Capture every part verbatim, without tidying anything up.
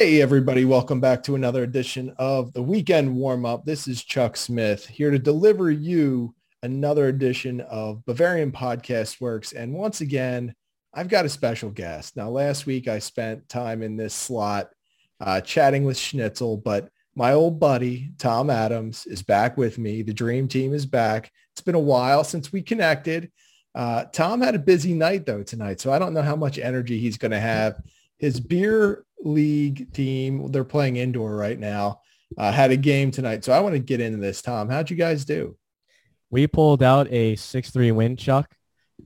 Hey, everybody. Welcome back to another edition of the Weekend Warm-Up. This is Chuck Smith here to deliver you another edition of Bavarian Podcast Works. And once again, I've got a special guest. Now, last week, I spent time in this slot uh, chatting with Schnitzel, but my old buddy, Tom Adams, is back with me. The Dream Team is back. It's been a while since we connected. Uh, Tom had a busy night, though, tonight, so I don't know how much energy he's going to have. His beer league team, they're playing indoor right now, uh, had a game tonight. So I want to get into this, Tom. How'd you guys do? We pulled out a six three win, Chuck.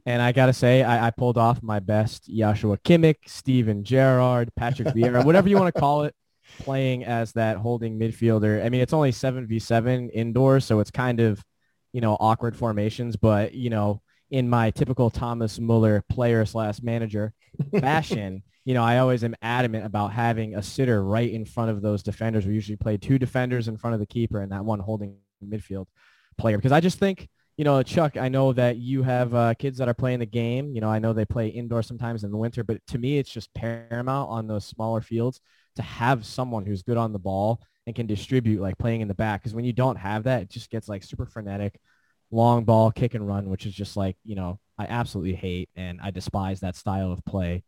And I got to say, I, I pulled off my best Joshua Kimmich, Steven Gerrard, Patrick Vieira, whatever you want to call it, playing as that holding midfielder. I mean, it's only seven v seven indoor, so it's kind of, you know, awkward formations. But, you know, in my typical Thomas Muller player slash manager fashion, you know, I always am adamant about having a sitter right in front of those defenders. We usually play two defenders in front of the keeper and that one holding midfield player. Because I just think, you know, Chuck, I know that you have uh, kids that are playing the game. You know, I know they play indoor sometimes in the winter, but to me, it's just paramount on those smaller fields to have someone who's good on the ball and can distribute, like playing in the back. Because when you don't have that, it just gets like super frenetic, long ball, kick and run, which is just like, you know, I absolutely hate and I despise that style of play.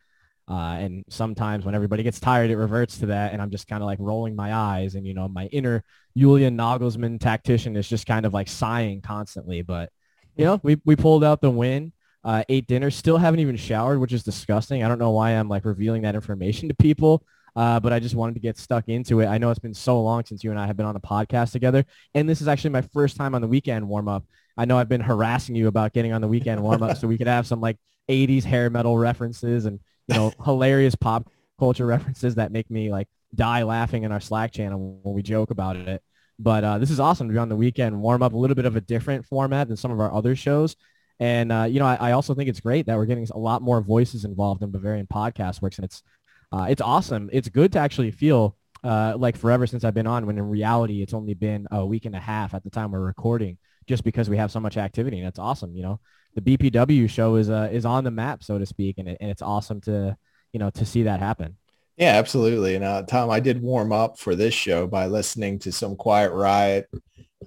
Uh, and sometimes when everybody gets tired, it reverts to that. And I'm just kind of like rolling my eyes. And, you know, my inner Julian Nagelsmann tactician is just kind of like sighing constantly. But, you know, we, we pulled out the win, uh, ate dinner, still haven't even showered, which is disgusting. I don't know why I'm like revealing that information to people, uh, but I just wanted to get stuck into it. I know it's been so long since you and I have been on a podcast together. And this is actually my first time on the Weekend Warm-Up. I know I've been harassing you about getting on the Weekend Warm-Up so we could have some like eighties hair metal references and, you know, hilarious pop culture references that make me like die laughing in our Slack channel when we joke about it. But uh, this is awesome to be on the Weekend Warm Up, a little bit of a different format than some of our other shows. And, uh, you know, I, I also think it's great that we're getting a lot more voices involved in Bavarian Podcast Works. And it's uh, it's awesome. It's good to actually feel uh, like forever since I've been on, when in reality, it's only been a week and a half at the time we're recording, just because we have so much activity. And it's awesome, you know. The B P W show is uh, is on the map, so to speak, and it, and it's awesome to, you know, to see that happen. Yeah, absolutely. And uh, Tom, I did warm up for this show by listening to some Quiet Riot,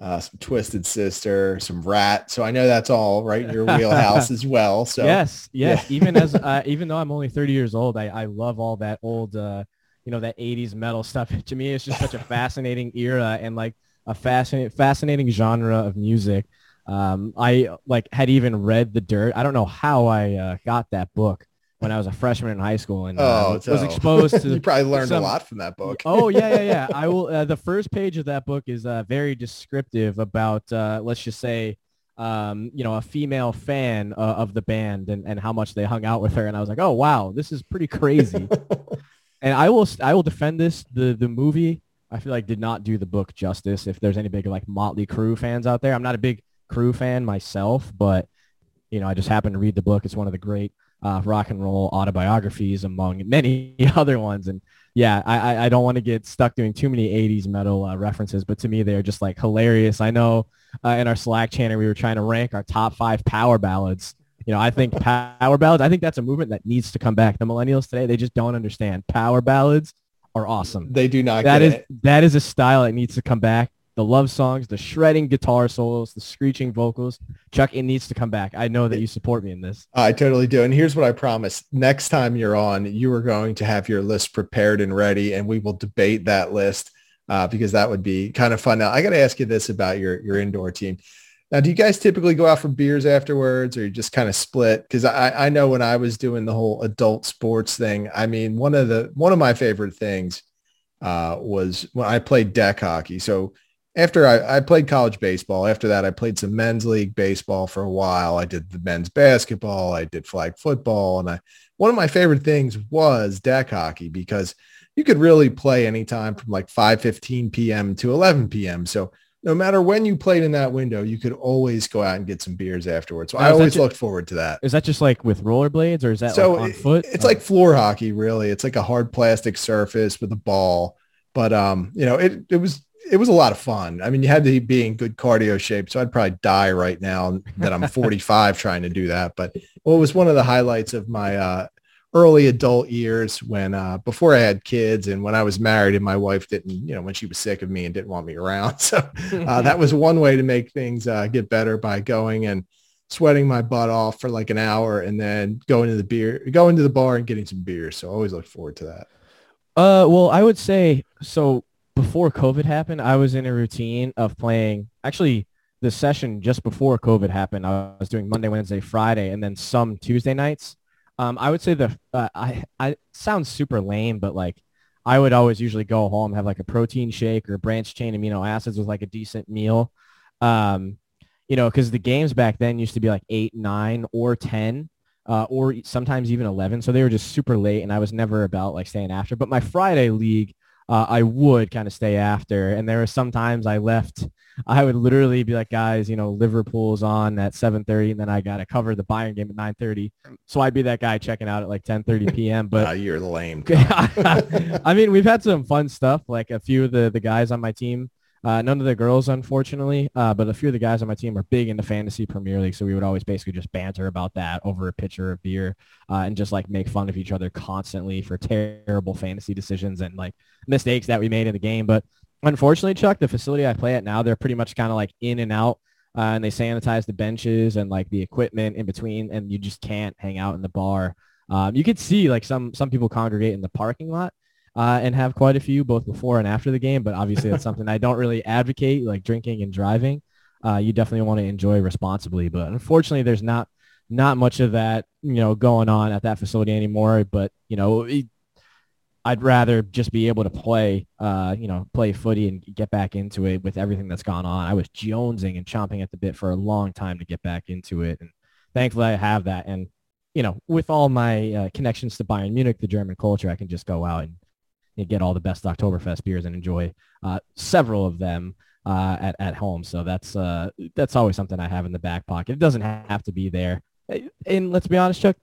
uh, some Twisted Sister, some Rat. So I know that's all right in your wheelhouse as well. So yes, yes. Yeah. Even as uh, even though I'm only thirty years old, I, I love all that old, uh, you know, that eighties metal stuff. To me, it's just such a fascinating era and like a fascinating fascinating genre of music. Um, I like had even read The Dirt. I don't know how I uh, got that book when I was a freshman in high school, and uh, oh, so. was exposed to. You probably learned some, a lot from that book. oh yeah, yeah, yeah. I will. Uh, the first page of that book is uh, very descriptive about, uh, let's just say, um, you know, a female fan uh, of the band and, and how much they hung out with her. And I was like, oh wow, this is pretty crazy. And I will, I will defend this. The the movie, I feel like, did not do the book justice. If there's any big like Motley Crue fans out there, I'm not a big Crew fan myself, but you know, I just happened to read the book. It's one of the great uh, rock and roll autobiographies among many other ones. And yeah, I, I don't want to get stuck doing too many eighties metal uh, references, but to me, they're just like hilarious. I know uh, in our Slack channel, we were trying to rank our top five power ballads. You know, I think power ballads, I think that's a movement that needs to come back. The millennials today, they just don't understand. Power ballads are awesome. They do not that get is, it. That is a style that needs to come back. The love songs, the shredding guitar solos, the screeching vocals. Chuck, it needs to come back. I know that you support me in this. I totally do. And here's what I promise. Next time you're on, you are going to have your list prepared and ready, and we will debate that list uh, because that would be kind of fun. Now, I got to ask you this about your, your indoor team. Now, do you guys typically go out for beers afterwards, or you just kind of split? Because I, I know when I was doing the whole adult sports thing, I mean, one of the one of my favorite things uh, was when I played deck hockey. So After I, I played college baseball, after that, I played some men's league baseball for a while. I did the men's basketball. I did flag football. And I, one of my favorite things was deck hockey, because you could really play anytime from like five fifteen p.m. to eleven p.m. So no matter when you played in that window, you could always go out and get some beers afterwards. So now, I always just, looked forward to that. Is that just like with rollerblades, or is that so like on it, foot? It's oh. like floor hockey, really. It's like a hard plastic surface with a ball. But, um, you know, it it was... It was a lot of fun. I mean, you had to be in good cardio shape, so I'd probably die right now that I'm forty-five trying to do that. But well, it was one of the highlights of my uh, early adult years when uh, before I had kids and when I was married and my wife didn't, you know, when she was sick of me and didn't want me around. So uh, that was one way to make things uh, get better, by going and sweating my butt off for like an hour and then going to the beer, going to the bar and getting some beer. So I always look forward to that. Uh, well, I would say, so before COVID happened, I was in a routine of playing, actually the session just before COVID happened, I was doing Monday, Wednesday, Friday, and then some Tuesday nights. Um, I would say the, uh, I, I sounds super lame, but like I would always usually go home, have like a protein shake or branched chain amino acids with like a decent meal. Um, you know, cause the games back then used to be like eight, nine or ten, uh, or sometimes even eleven. So they were just super late and I was never about like staying after, but my Friday league, Uh, I would kind of stay after. And there were sometimes I left, I would literally be like, guys, you know, Liverpool's on at seven thirty, and then I got to cover the Bayern game at nine thirty. So I'd be that guy checking out at like ten thirty p.m. But uh, you're lame. I mean, we've had some fun stuff. Like a few of the, the guys on my team, uh, none of the girls, unfortunately, uh, but a few of the guys on my team are big into Fantasy Premier League. So we would always basically just banter about that over a pitcher of beer uh, and just like make fun of each other constantly for terrible fantasy decisions and like mistakes that we made in the game. But unfortunately, Chuck, the facility I play at now, they're pretty much kind of like in and out, uh, and they sanitize the benches and like the equipment in between, and you just can't hang out in the bar. Um, you could see like some some people congregate in the parking lot uh, and have quite a few both before and after the game, but obviously that's something I don't really advocate, like drinking and driving. Uh, you definitely want to enjoy responsibly, but unfortunately there's not not much of that, you know, going on at that facility anymore. But you know, it, I'd rather just be able to play, uh, you know, play footy and get back into it with everything that's gone on. I was jonesing and chomping at the bit for a long time to get back into it. And thankfully I have that. And, you know, with all my uh, connections to Bayern Munich, the German culture, I can just go out and, and get all the best Oktoberfest beers and enjoy uh, several of them uh, at, at home. So that's, uh, that's always something I have in the back pocket. It doesn't have to be there. And let's be honest, Chuck,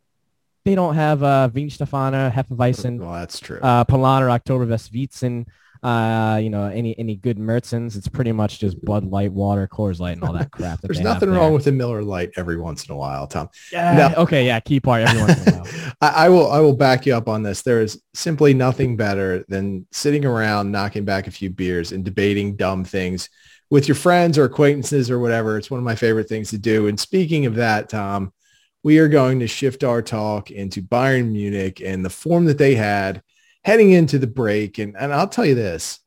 they don't have uh, Weinstefana, Hefeweizen, well, that's true. Uh, Polaner, Oktoberfest, Weizen, uh, you know, any any good Mertzens. It's pretty much just Bud Light, water, Coors Light, and all that crap. That There's nothing wrong there. With a Miller Light every once in a while, Tom. Yeah. Now, okay. Yeah. Key part. Every once in a while. I, I will. I will back you up on this. There is simply nothing better than sitting around, knocking back a few beers, and debating dumb things with your friends or acquaintances or whatever. It's one of my favorite things to do. And speaking of that, Tom, we are going to shift our talk into Bayern Munich and the form that they had heading into the break. And, and I'll tell you this,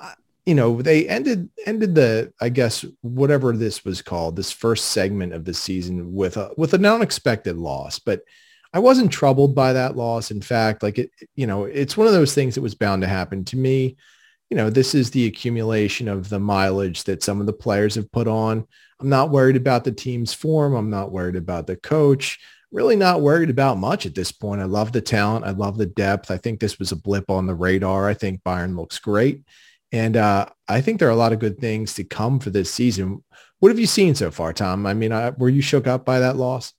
uh, you know, they ended ended the, I guess, whatever this was called, this first segment of the season with a, with an unexpected loss. But I wasn't troubled by that loss. In fact, like, it, you know, it's one of those things that was bound to happen to me. You know, this is the accumulation of the mileage that some of the players have put on. I'm not worried about the team's form. I'm not worried about the coach. Really not worried about much at this point. I love the talent. I love the depth. I think this was a blip on the radar. I think Bayern looks great. And uh, I think there are a lot of good things to come for this season. What have you seen so far, Tom? I mean, I, were you shook up by that loss?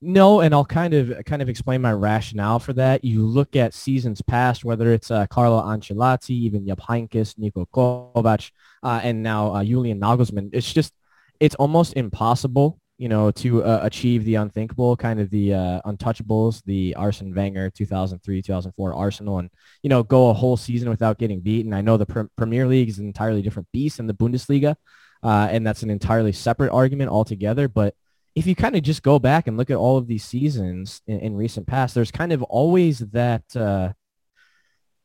No, and I'll kind of kind of explain my rationale for that. You look at seasons past, whether it's uh, Carlo Ancelotti, even Jupp Heynckes, Niko Kovac, uh, and now uh, Julian Nagelsmann. It's just, it's almost impossible, you know, to uh, achieve the unthinkable, kind of the uh, untouchables, the Arsene Wenger two thousand three, two thousand four Arsenal, and, you know, go a whole season without getting beaten. I know the pr- Premier League is an entirely different beast than the Bundesliga, uh, and that's an entirely separate argument altogether. But if you kind of just go back and look at all of these seasons in, in recent past, there's kind of always that, uh,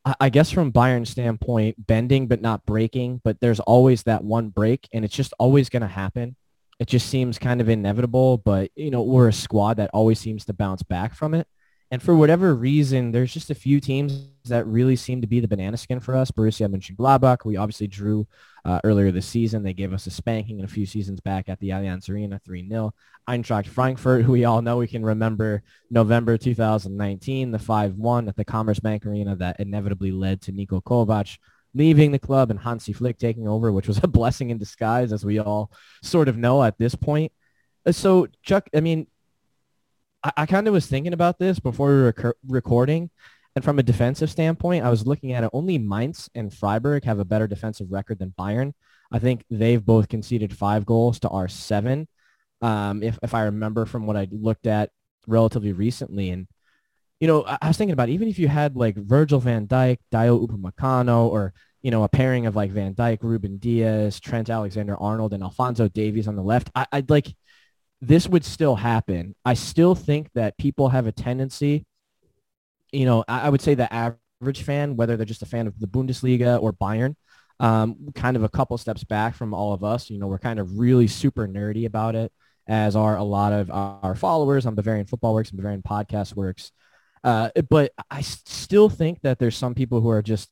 I, I guess from Bayern's standpoint, bending but not breaking, but there's always that one break, and it's just always going to happen. It just seems kind of inevitable, but, you know, we're a squad that always seems to bounce back from it. And for whatever reason, there's just a few teams that really seem to be the banana skin for us. Borussia Mönchengladbach, we obviously drew uh, earlier this season. They gave us a spanking in a few seasons back at the Allianz Arena, three nil. Eintracht Frankfurt, who we all know, we can remember November two thousand nineteen, the five one at the Commerzbank Arena that inevitably led to Niko Kovac leaving the club and Hansi Flick taking over, which was a blessing in disguise, as we all sort of know at this point. So, Chuck, I mean, I kind of was thinking about this before we were rec- recording, and from a defensive standpoint, I was looking at it. Only Mainz and Freiburg have a better defensive record than Bayern. I think they've both conceded five goals to our seven, um, if, if I remember from what I looked at relatively recently. And you know, I was thinking about it, even if you had like Virgil van Dijk, Dio Upamecano, or, you know, a pairing of like Van Dijk, Ruben Dias, Trent Alexander-Arnold, and Alphonso Davies on the left, I, I'd like, this would still happen. I still think that people have a tendency, you know, I, I would say the average fan, whether they're just a fan of the Bundesliga or Bayern, um, kind of a couple steps back from all of us. You know, we're kind of really super nerdy about it, as are a lot of our followers on Bavarian Football Works and Bavarian Podcast Works. Uh, but I still think that there's some people who are just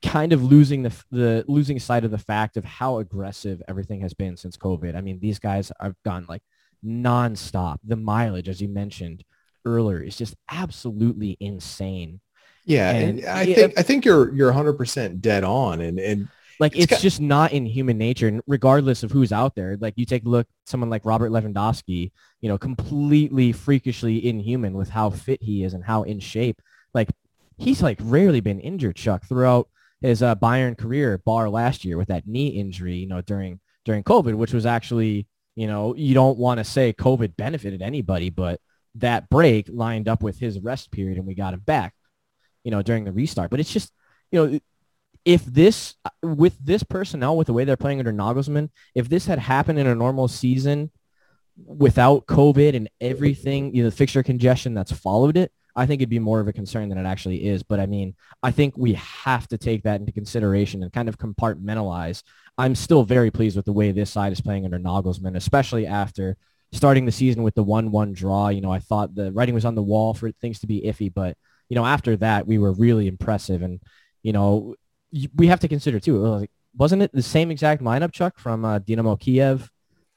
kind of losing the, the losing sight of the fact of how aggressive everything has been since COVID. I mean, these guys have gone like nonstop. The mileage, as you mentioned earlier, is just absolutely insane. Yeah, and, and I yeah, think I think you're you're one hundred percent dead on, and and like it's, it's got- just not in human nature, and regardless of who's out there. Like you take a look, someone like Robert Lewandowski, you know, completely freakishly inhuman with how fit he is and how in shape. Like he's like rarely been injured, Chuck, throughout his uh, Bayern career, bar last year with that knee injury, you know, during during COVID, which was actually, you know, you don't want to say COVID benefited anybody, but that break lined up with his rest period and we got him back, you know, during the restart. But it's just, you know, if this, with this personnel, with the way they're playing under Nagelsmann, if this had happened in a normal season without COVID and everything, you know, the fixture congestion that's followed it, I think it'd be more of a concern than it actually is. But I mean, I think we have to take that into consideration and kind of compartmentalize. I'm still very pleased with the way this side is playing under Nagelsmann, especially after starting the season with the one one draw. You know, I thought the writing was on the wall for things to be iffy, but, you know, after that, we were really impressive. And, you know, we have to consider too, wasn't it the same exact lineup, Chuck, from uh, Dynamo Kiev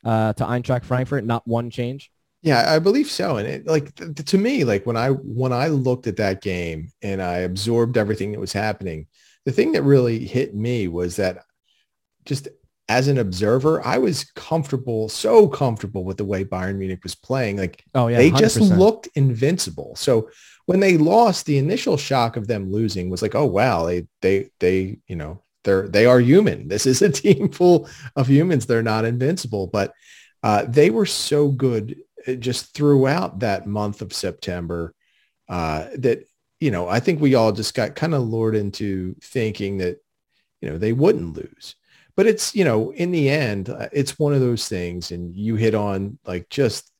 uh, to Eintracht Frankfurt? Not one change. Yeah, I believe so. And it, like th- to me, like when I when I looked at that game and I absorbed everything that was happening, the thing that really hit me was that just as an observer, I was comfortable, so comfortable with the way Bayern Munich was playing. Like, oh, yeah, they one hundred percent just looked invincible. So when they lost, the initial shock of them losing was like, oh, wow, they they they, you know, they're they are human. This is a team full of humans. They're not invincible, but uh, they were so good just throughout that month of September uh, that, you know, I think we all just got kind of lured into thinking that, you know, they wouldn't lose. But it's, you know, in the end, uh, it's one of those things. And you hit on like just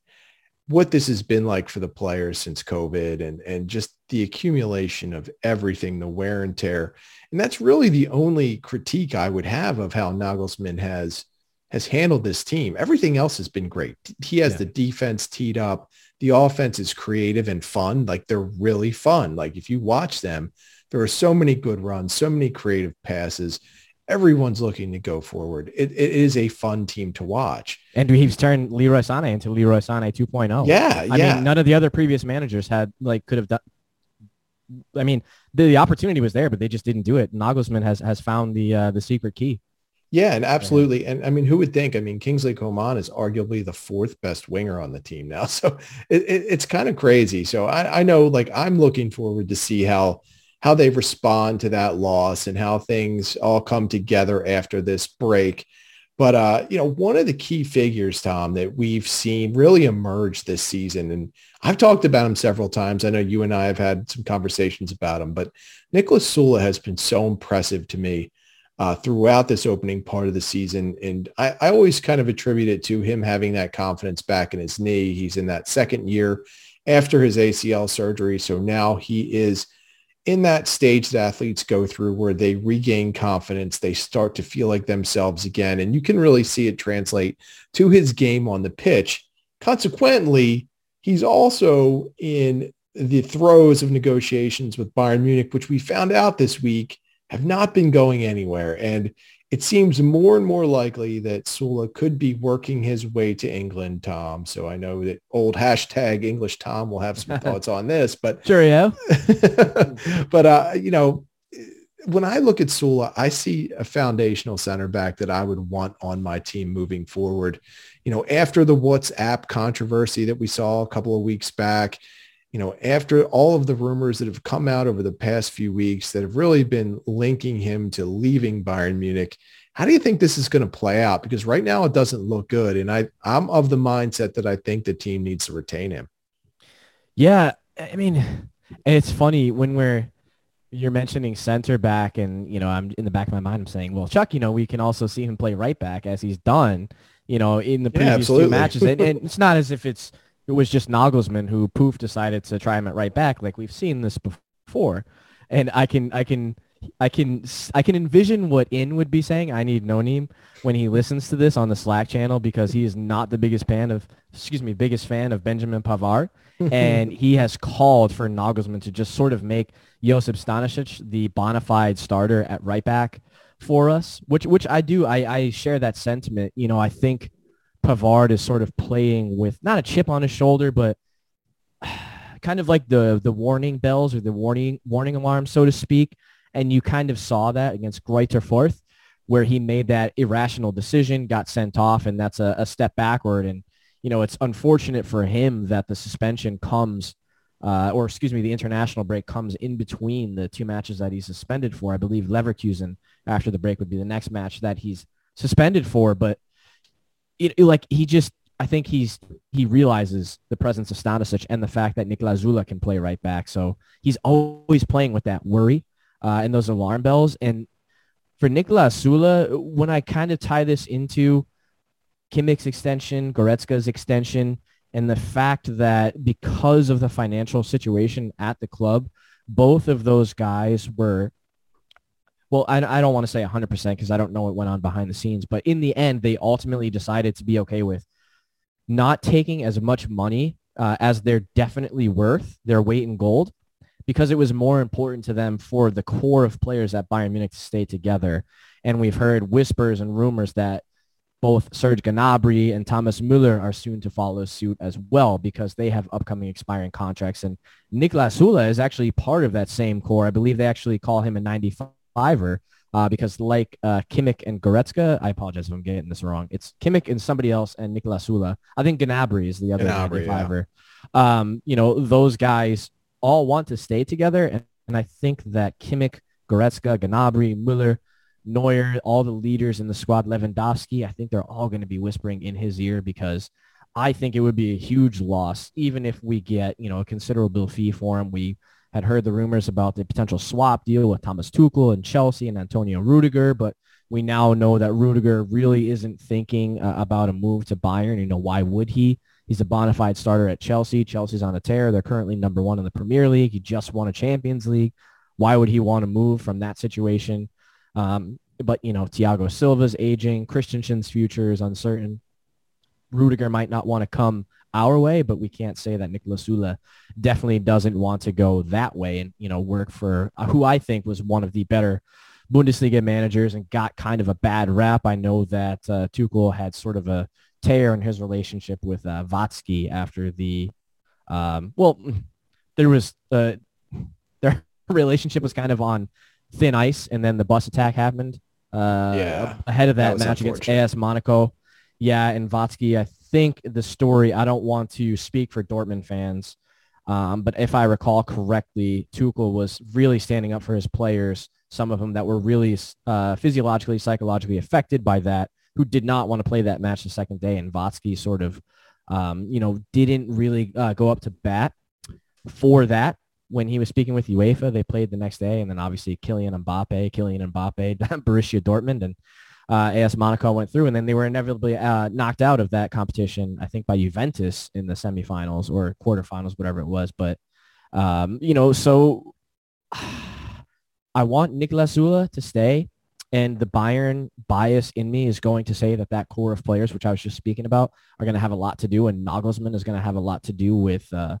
what this has been like for the players since COVID and, and just the accumulation of everything, the wear and tear. And that's really the only critique I would have of how Nagelsmann has has handled this team. Everything else has been great. He has yeah. the defense teed up. The offense is creative and fun. Like they're really fun. Like if you watch them, there are so many good runs, so many creative passes. Everyone's looking to go forward. It, it is a fun team to watch. And he's turned Leroy Sané into Leroy Sané two point oh. Yeah. I yeah. mean, none of the other previous managers had like, could have done. I mean, the, the opportunity was there, but they just didn't do it. Nagelsmann has, has found the, uh, the secret key. Yeah, and absolutely. And I mean, who would think? I mean, Kingsley Coman is arguably the fourth best winger on the team now. So it, it, it's kind of crazy. So I, I know like I'm looking forward to see how how they respond to that loss and how things all come together after this break. But, uh, you know, one of the key figures, Tom, that we've seen really emerge this season, and I've talked about him several times. I know you and I have had some conversations about him, but Niklas Süle has been so impressive to me Uh, throughout this opening part of the season. And I, I always kind of attribute it to him having that confidence back in his knee. He's in that second year after his A C L surgery. So now he is in that stage that athletes go through where they regain confidence. They start to feel like themselves again. And you can really see it translate to his game on the pitch. Consequently, he's also in the throes of negotiations with Bayern Munich, which we found out this week have not been going anywhere. And it seems more and more likely that Süle could be working his way to England, Tom. So I know that old hashtag English Tom will have some thoughts on this, but cheerio. But, uh, you know, when I look at Süle, I see a foundational center back that I would want on my team moving forward. You know, after the WhatsApp controversy that we saw a couple of weeks back, you know, after all of the rumors that have come out over the past few weeks that have really been linking him to leaving Bayern Munich, how do you think this is going to play out? Because right now it doesn't look good. And I, I'm of the mindset that I think the team needs to retain him. Yeah, I mean, it's funny when we're you're mentioning center back, and you know, I'm in the back of my mind, I'm saying, well, Chuck, you know, we can also see him play right back as he's done, you know, in the previous yeah, two matches, and, and it's not as if it's it was just Nagelsmann who poof decided to try him at right back. Like, we've seen this before, and I can I can. I can I can envision what In would be saying. I need Nonim when he listens to this on the Slack channel, because he is not the biggest fan of excuse me biggest fan of Benjamin Pavard, and he has called for Nagelsmann to just sort of make Josip Stanisic the bona fide starter at right back for us, which which I do I, I share that sentiment. You know, I think Pavard is sort of playing with not a chip on his shoulder, but kind of like the the warning bells or the warning warning alarm, so to speak. And you kind of saw that against Greuther Fürth, where he made that irrational decision, got sent off, and that's a, a step backward. And, you know, it's unfortunate for him that the suspension comes, uh, or excuse me, the international break comes in between the two matches that he's suspended for. I believe Leverkusen after the break would be the next match that he's suspended for. But, it, it, like, he just, I think he's he realizes the presence of Stanisic and the fact that Niklas Süle can play right back. So he's always playing with that worry. Uh, and those alarm bells. And for Niklas Süle, when I kind of tie this into Kimmich's extension, Goretzka's extension, and the fact that because of the financial situation at the club, both of those guys were, well, I, I don't want to say one hundred percent because I don't know what went on behind the scenes, but in the end, they ultimately decided to be okay with not taking as much money uh, as they're definitely worth, their weight in gold, because it was more important to them for the core of players at Bayern Munich to stay together. And we've heard whispers and rumors that both Serge Gnabry and Thomas Muller are soon to follow suit as well, because they have upcoming expiring contracts. And Niklas Süle is actually part of that same core. I believe they actually call him a ninety-fiver uh, because like uh, Kimmich and Goretzka, I apologize if I'm getting this wrong. It's Kimmich and somebody else and Niklas Süle. I think Gnabry is the other Gnabry, ninety-fiver. Yeah. Um, you know, those guys all want to stay together. And, and I think that Kimmich, Goretzka, Gnabry, Müller, Neuer, all the leaders in the squad, Lewandowski, I think they're all going to be whispering in his ear, because I think it would be a huge loss, even if we get, you know, a considerable fee for him. We had heard the rumors about the potential swap deal with Thomas Tuchel and Chelsea and Antonio Rudiger, but we now know that Rudiger really isn't thinking uh, about a move to Bayern. You know, why would he? He's a bona fide starter at Chelsea. Chelsea's on a tear. They're currently number one in the Premier League. He just won a Champions League. Why would he want to move from that situation? Um, but, you know, Thiago Silva's aging. Christensen's future is uncertain. Rudiger might not want to come our way, but we can't say that Niklas Süle definitely doesn't want to go that way and, you know, work for uh, who I think was one of the better Bundesliga managers and got kind of a bad rap. I know that uh, Tuchel had sort of a tear in his relationship with uh, Watzke after the, um, well, there was, uh, their relationship was kind of on thin ice, and then the bus attack happened uh, yeah, ahead of that, that match against A S Monaco. Yeah, and Watzke, I think the story, I don't want to speak for Dortmund fans, um, but if I recall correctly, Tuchel was really standing up for his players, some of them that were really uh, physiologically, psychologically affected by that, who did not want to play that match the second day. And Watzke sort of, um, you know, didn't really uh, go up to bat for that when he was speaking with UEFA. They played the next day. And then obviously Kylian Mbappe, Kylian Mbappe, Borussia Dortmund, and uh, A S Monaco went through. And then they were inevitably uh, knocked out of that competition, I think by Juventus in the semifinals or quarterfinals, whatever it was. But, um, you know, so I want Niklas Süle to stay. And the Bayern bias in me is going to say that that core of players, which I was just speaking about, are going to have a lot to do. And Nagelsmann is going to have a lot to do with uh,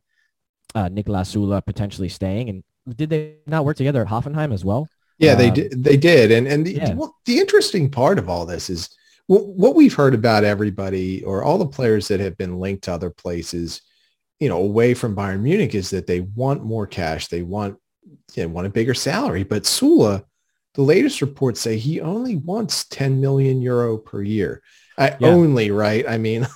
uh, Niklas Süle potentially staying. And did they not work together at Hoffenheim as well? Yeah, um, they did. They did. And and the, yeah. well, the interesting part of all this is w- what we've heard about everybody or all the players that have been linked to other places, you know, away from Bayern Munich, is that they want more cash. They want, you know, want a bigger salary. But Süle, the latest reports say he only wants ten million euro per year. I yeah. only, right? I mean,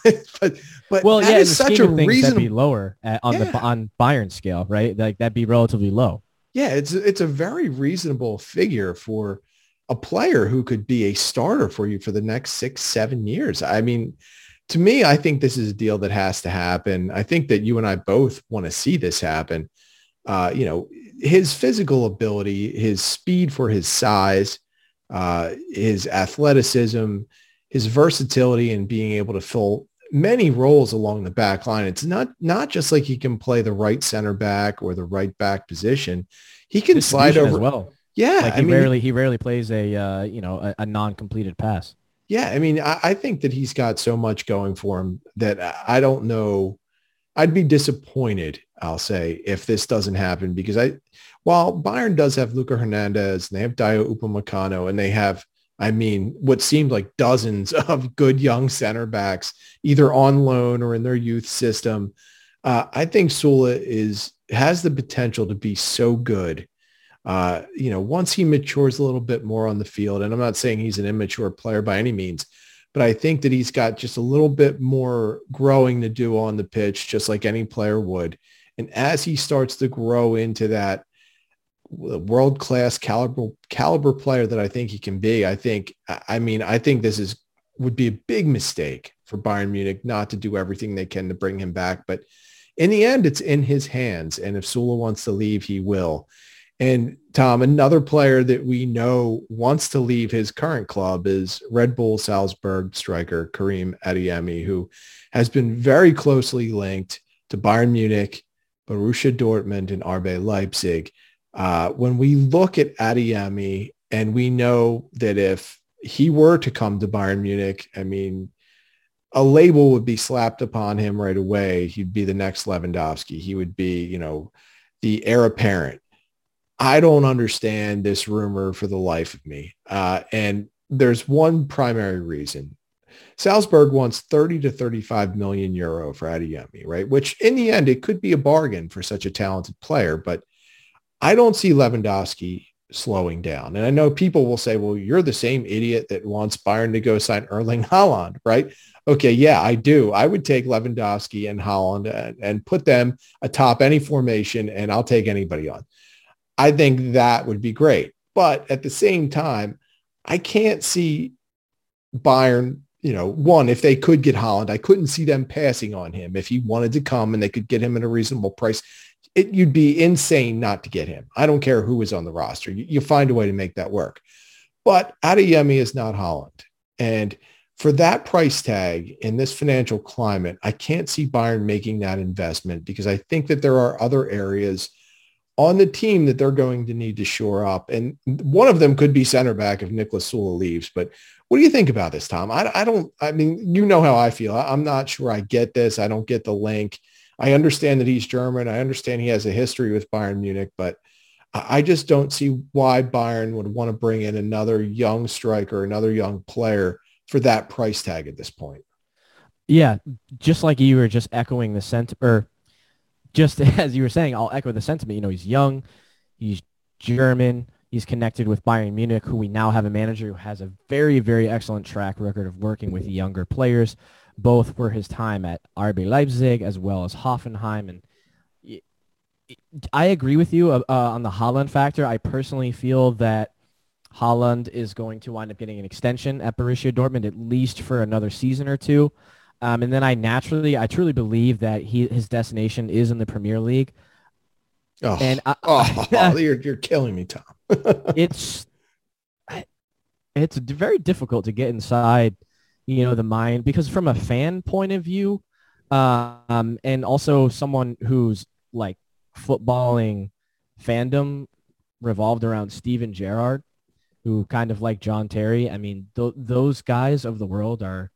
but but well, that yeah, is such a reasonable, be lower at, on yeah. the on Bayern scale, right? Like that'd be relatively low. Yeah, it's it's a very reasonable figure for a player who could be a starter for you for the next six, seven years. I mean, to me, I think this is a deal that has to happen. I think that you and I both want to see this happen. uh, you know, his physical ability, his speed for his size, uh, his athleticism, his versatility, and being able to fill many roles along the back line. It's not not just like he can play the right center back or the right back position. He can slide over as well. Yeah, like he I mean, rarely he rarely plays a uh, you know a, a non-completed pass. Yeah, I mean, I, I think that he's got so much going for him that I don't know. I'd be disappointed, I'll say, if this doesn't happen, because I, while Bayern does have Lucas Hernandez and they have Diogo Upamecano and they have, I mean, what seemed like dozens of good young center backs either on loan or in their youth system, uh, I think Süle is has the potential to be so good. Uh, you know, once he matures a little bit more on the field, and I'm not saying he's an immature player by any means, but I think that he's got just a little bit more growing to do on the pitch, just like any player would. And as he starts to grow into that world-class caliber caliber player that I think he can be, I think, I mean, I think this is would be a big mistake for Bayern Munich not to do everything they can to bring him back. But in the end, it's in his hands. And if Süle wants to leave, he will. And Tom, another player that we know wants to leave his current club is Red Bull Salzburg striker Karim Adeyemi, who has been very closely linked to Bayern Munich, Borussia Dortmund, and R B Leipzig. Uh, when we look at Adeyemi, and we know that if he were to come to Bayern Munich, I mean, a label would be slapped upon him right away. He'd be the next Lewandowski. He would be, you know, the heir apparent. I don't understand this rumor for the life of me. Uh, and there's one primary reason. Salzburg wants thirty to thirty-five million euro for Adeyemi, right? Which in the end, it could be a bargain for such a talented player, but I don't see Lewandowski slowing down. And I know people will say, well, you're the same idiot that wants Bayern to go sign Erling Haaland, right? Okay, yeah, I do. I would take Lewandowski and Haaland and, and put them atop any formation, and I'll take anybody on. I think that would be great. But at the same time, I can't see Bayern, you know, one, if they could get Haaland, I couldn't see them passing on him. If he wanted to come and they could get him at a reasonable price, it, you'd be insane not to get him. I don't care who is on the roster. You, you find a way to make that work. But Adeyemi is not Haaland. And for that price tag in this financial climate, I can't see Bayern making that investment, because I think that there are other areas on the team that they're going to need to shore up. And one of them could be center back if Niklas Süle leaves. But what do you think about this, Tom? I, I don't, I mean, you know how I feel. I, I'm not sure I get this. I don't get the link. I understand that he's German. I understand he has a history with Bayern Munich, but I, I just don't see why Bayern would want to bring in another young striker, another young player for that price tag at this point. Yeah. Just like you were just echoing the center, or just as you were saying, I'll echo the sentiment. You know, he's young, he's German, he's connected with Bayern Munich, who we now have a manager who has a very, very excellent track record of working with younger players, both for his time at R B Leipzig as well as Hoffenheim. And I agree with you uh, on the Haaland factor. I personally feel that Haaland is going to wind up getting an extension at Borussia Dortmund, at least for another season or two. Um, and then I naturally, I truly believe that he his destination is in the Premier League. Oh, and I, oh I, you're you're killing me, Tom. it's it's very difficult to get inside, you know, the mind, because from a fan point of view, um, and also someone who's like footballing fandom revolved around Steven Gerrard, who kind of like John Terry. I mean, th- those guys of the world are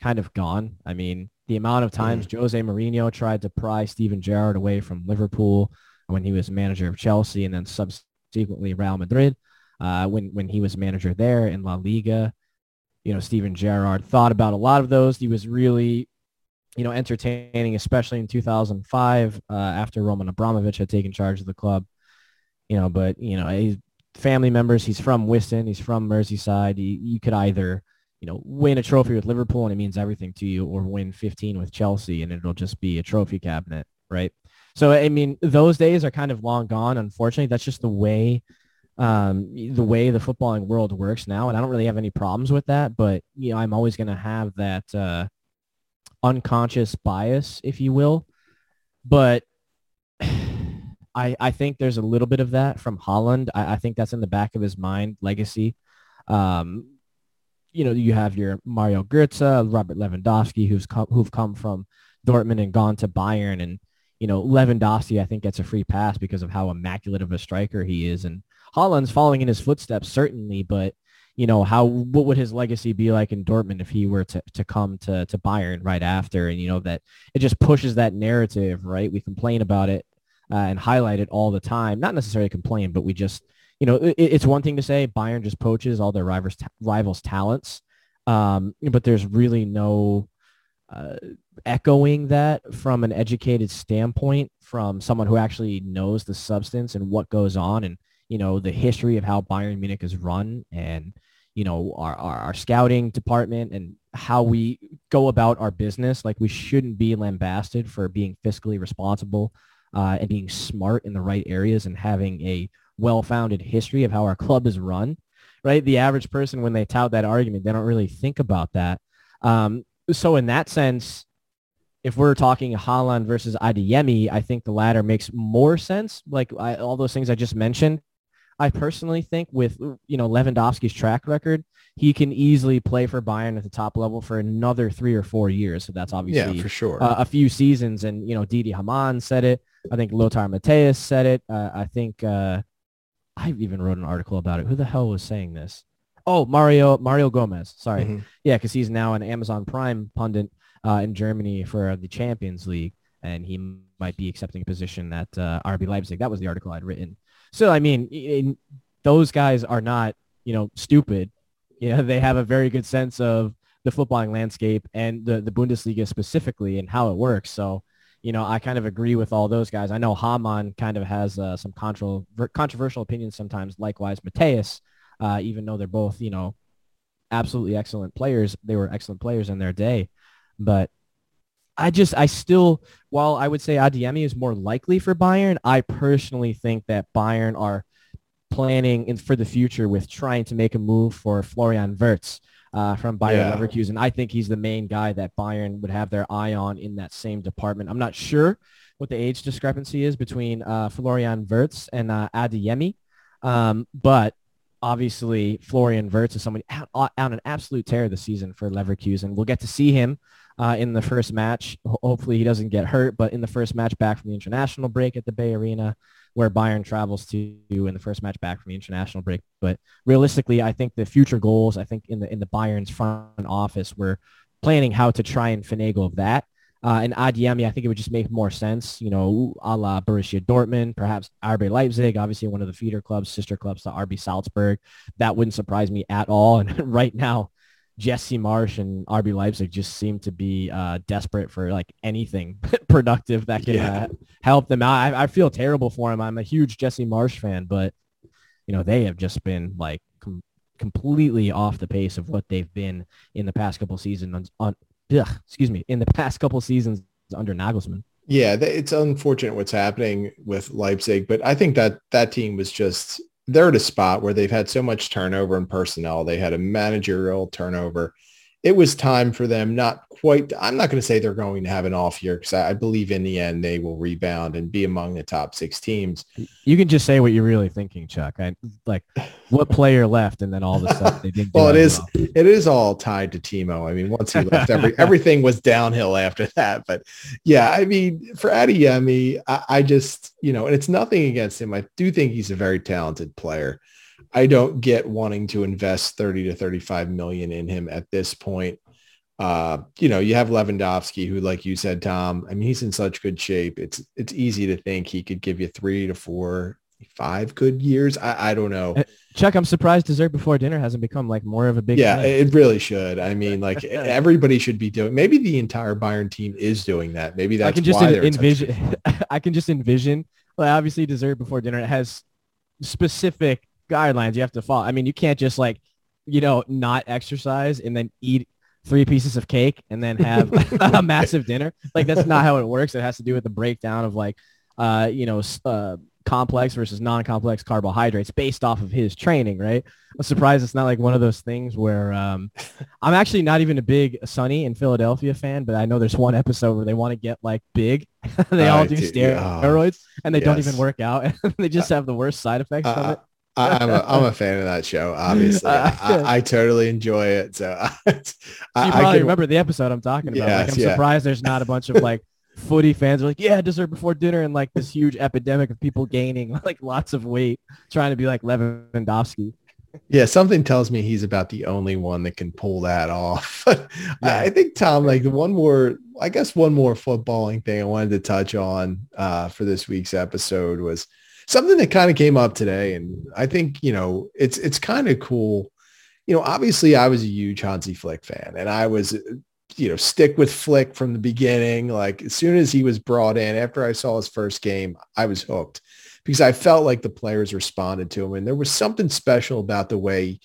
kind of gone. I mean, the amount of times mm. Jose Mourinho tried to pry Steven Gerrard away from Liverpool when he was manager of Chelsea, and then subsequently Real Madrid uh, when, when he was manager there in La Liga. You know, Steven Gerrard thought about a lot of those. He was really, you know, entertaining, especially in two thousand five uh, after Roman Abramovich had taken charge of the club. You know, but, you know, his family members, he's from Whiston, he's from Merseyside. He, you could either, you know, win a trophy with Liverpool and it means everything to you, or win fifteen with Chelsea and it'll just be a trophy cabinet, right? So, I mean, those days are kind of long gone, unfortunately. That's just the way, um, the way the footballing world works now. And I don't really have any problems with that, but, you know, I'm always going to have that uh, unconscious bias, if you will. But I, I think there's a little bit of that from Haaland. I, I think that's in the back of his mind, legacy. Um, you know, you have your Mario Götze, Robert Lewandowski, who's come, who've come from Dortmund and gone to Bayern. And, you know, Lewandowski, I think, gets a free pass because of how immaculate of a striker he is. And Haaland's following in his footsteps, certainly. But, you know, how what would his legacy be like in Dortmund if he were to, to come to, to Bayern right after? And, you know, that it just pushes that narrative, right? We complain about it. Uh, and highlight it all the time. Not necessarily complain, but we just, you know, it, it's one thing to say Bayern just poaches all their rivals, ta- rivals talents, um, but there's really no uh, echoing that from an educated standpoint from someone who actually knows the substance and what goes on and, you know, the history of how Bayern Munich is run and, you know, our, our, our scouting department and how we go about our business. Like, we shouldn't be lambasted for being fiscally responsible Uh, and being smart in the right areas and having a well-founded history of how our club is run, right? The average person, when they tout that argument, they don't really think about that. Um, so in that sense, if we're talking Haaland versus Adeyemi, I think the latter makes more sense. Like I, all those things I just mentioned, I personally think with, you know, Lewandowski's track record, he can easily play for Bayern at the top level for another three or four years. So that's obviously yeah, for sure. uh, a few seasons. And, you know, Didi Hamann said it. I think Lothar Matthäus said it. Uh, I think uh, I even wrote an article about it. Who the hell was saying this? Oh, Mario Mario Gomez. Sorry. Mm-hmm. Yeah, because he's now an Amazon Prime pundit uh, in Germany for the Champions League, and he might be accepting a position at uh, R B Leipzig. That was the article I'd written. So, I mean, in, those guys are not, you know, stupid. You know, they have a very good sense of the footballing landscape and the, the Bundesliga specifically and how it works. So, you know, I kind of agree with all those guys. I know Hamann kind of has uh, some control, controversial opinions sometimes. Likewise, Mateus, uh, even though they're both, you know, absolutely excellent players. They were excellent players in their day. But I just, I still, while I would say Adeyemi is more likely for Bayern, I personally think that Bayern are planning in, for the future with trying to make a move for Florian Wirtz. Uh, from Bayer yeah. Leverkusen. I think he's the main guy that Bayern would have their eye on in that same department. I'm not sure what the age discrepancy is between uh, Florian Wirtz and uh, Adeyemi, um, but obviously Florian Wirtz is someone on an absolute tear this season for Leverkusen. We'll get to see him uh, in the first match. Hopefully he doesn't get hurt, but in the first match back from the international break at the Bay Arena, where Bayern travels to in the first match back from the international break. But realistically, I think the future goals, I think in the in the Bayern's front office, we're planning how to try and finagle that. Uh, and Adeyemi, I think it would just make more sense, you know, a la Borussia Dortmund, perhaps R B Leipzig, obviously one of the feeder clubs, sister clubs to R B Salzburg. That wouldn't surprise me at all. And right now, Jesse Marsch and R B Leipzig just seem to be uh, desperate for like anything productive that can yeah. uh, help them out. I, I feel terrible for him. I'm a huge Jesse Marsch fan, but you know, they have just been like com- completely off the pace of what they've been in the past couple seasons on, on ugh, excuse me, in the past couple seasons under Nagelsmann. Yeah. It's unfortunate what's happening with Leipzig, but I think that that team was just, they're at a spot where they've had so much turnover in personnel. They had a managerial turnover. It was time for them. Not quite. I'm not going to say they're going to have an off year because I, I believe in the end they will rebound and be among the top six teams. You can just say what you're really thinking, Chuck. I, like what player left, and then all the stuff they did. well, it is. Well. It is all tied to Timo. I mean, once he left, every, everything was downhill after that. But yeah, I mean, for Adeyemi, I, I just you know, and it's nothing against him. I do think he's a very talented player. I don't get wanting to invest thirty to thirty-five million in him at this point. Uh, you know, you have Lewandowski who, like you said, Tom, I mean, he's in such good shape. It's, it's easy to think he could give you three to four, five good years. I, I don't know. Chuck, I'm surprised dessert before dinner hasn't become like more of a big. Yeah, night. It really should. I mean, like everybody should be doing, maybe the entire Bayern team is doing that. Maybe that's I can just why en- envision. I can just envision, well, obviously dessert before dinner has specific guidelines you have to follow. I mean, you can't just like, you know, not exercise and then eat three pieces of cake and then have a massive dinner. Like that's not how it works. It has to do with the breakdown of like, uh, you know, uh, complex versus non-complex carbohydrates based off of his training, right? I'm surprised it's not like one of those things where um, I'm actually not even a big Sunny in Philadelphia fan, but I know there's one episode where they want to get like big. They all I do did, steroids yeah. and they yes. don't even work out. And they just have the worst side effects uh, from it. I, I'm, a, I'm a fan of that show, obviously. Uh, I, I, I totally enjoy it. So I, I, you probably I can, remember the episode I'm talking about. Yes, like, I'm yeah. surprised there's not a bunch of like footy fans are like, yeah, dessert before dinner, and like this huge epidemic of people gaining like lots of weight, trying to be like Lewandowski. Yeah, something tells me he's about the only one that can pull that off. yeah. I think, Tom, like one more, I guess one more footballing thing I wanted to touch on uh, for this week's episode was something that kind of came up today, and I think, you know, it's it's kind of cool. You know, obviously I was a huge Hansi Flick fan, and I was, you know, stick with Flick from the beginning. Like as soon as he was brought in, after I saw his first game, I was hooked because I felt like the players responded to him, and there was something special about the way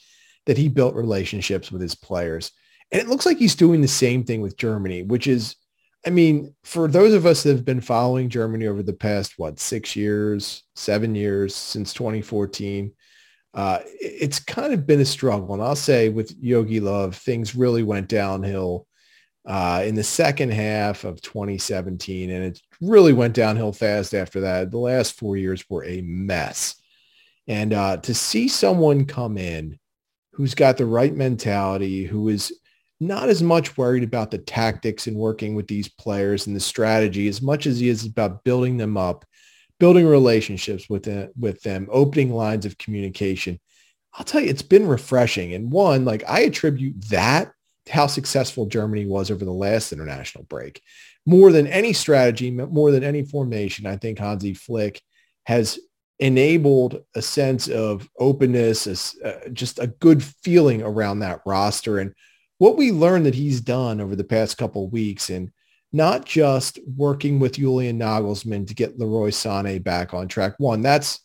that he built relationships with his players. And it looks like he's doing the same thing with Germany, which is, I mean, for those of us that have been following Germany over the past, what, six years, seven years since twenty fourteen, uh, it's kind of been a struggle. And I'll say with Yogi Love, things really went downhill uh, in the second half of twenty seventeen. And it really went downhill fast after that. The last four years were a mess. And uh, to see someone come in who's got the right mentality, who is not as much worried about the tactics and working with these players and the strategy as much as he is about building them up, building relationships with them, with them, opening lines of communication. I'll tell you, it's been refreshing. And one, like I attribute that to how successful Germany was over the last international break. More than any strategy, more than any formation, I think Hansi Flick has enabled a sense of openness, uh, just a good feeling around that roster. And what we learned that he's done over the past couple of weeks, and not just working with Julian Nagelsmann to get Leroy Sané back on track. One, that's,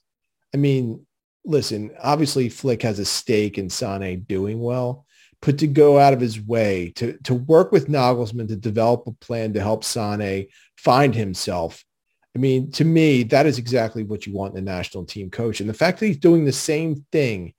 I mean, listen, obviously Flick has a stake in Sané doing well, but to go out of his way to, to work with Nagelsmann to develop a plan to help Sané find himself. I mean, to me, that is exactly what you want in a national team coach. And the fact that he's doing the same thing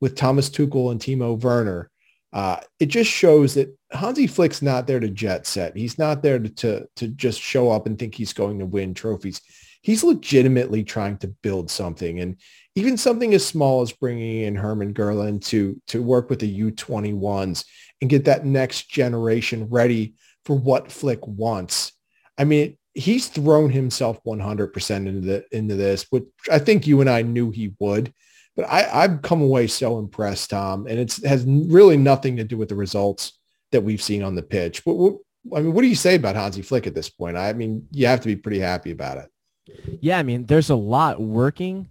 with Thomas Tuchel and Timo Werner, Uh, it just shows that Hansi Flick's not there to jet set. He's not there to, to, to just show up and think he's going to win trophies. He's legitimately trying to build something. And even something as small as bringing in Hermann Gerland to, to work with the U twenty-ones and get that next generation ready for what Flick wants. I mean, he's thrown himself one hundred percent into, the, into this, which I think you and I knew he would. But I, I've come away so impressed, Tom, and it has really nothing to do with the results that we've seen on the pitch. What, what, I mean, what do you say about Hansi Flick at this point? I mean, you have to be pretty happy about it. Yeah, I mean, there's a lot working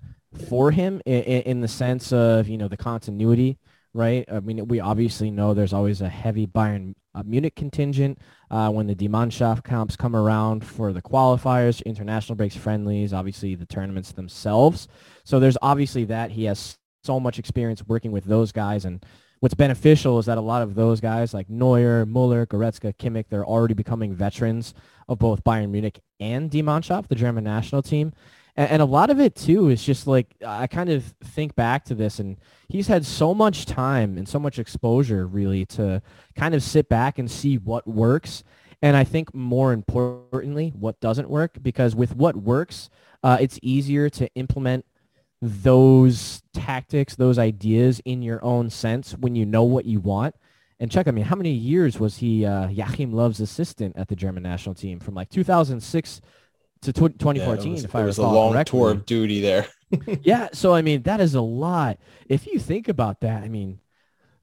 for him in, in the sense of, you know, the continuity, right? I mean, we obviously know there's always a heavy Bayern uh, Munich contingent uh, when the Die Mannschaft comps come around for the qualifiers, international breaks, friendlies, obviously the tournaments themselves. So there's obviously that. He has so much experience working with those guys. And what's beneficial is that a lot of those guys like Neuer, Muller, Goretzka, Kimmich, they're already becoming veterans of both Bayern Munich and Die Mannschaft, the German national team. And a lot of it, too, is just like I kind of think back to this, and he's had so much time and so much exposure, really, to kind of sit back and see what works. And I think more importantly, what doesn't work, because with what works, uh, it's easier to implement those tactics, those ideas in your own sense when you know what you want. And check, I mean, how many years was he uh, Joachim Löw's assistant at the German national team from like two thousand six to twenty fourteen, yeah, was, if I recall correctly. It was a long correctly. tour of duty there. Yeah, so, I mean, that is a lot. If you think about that, I mean,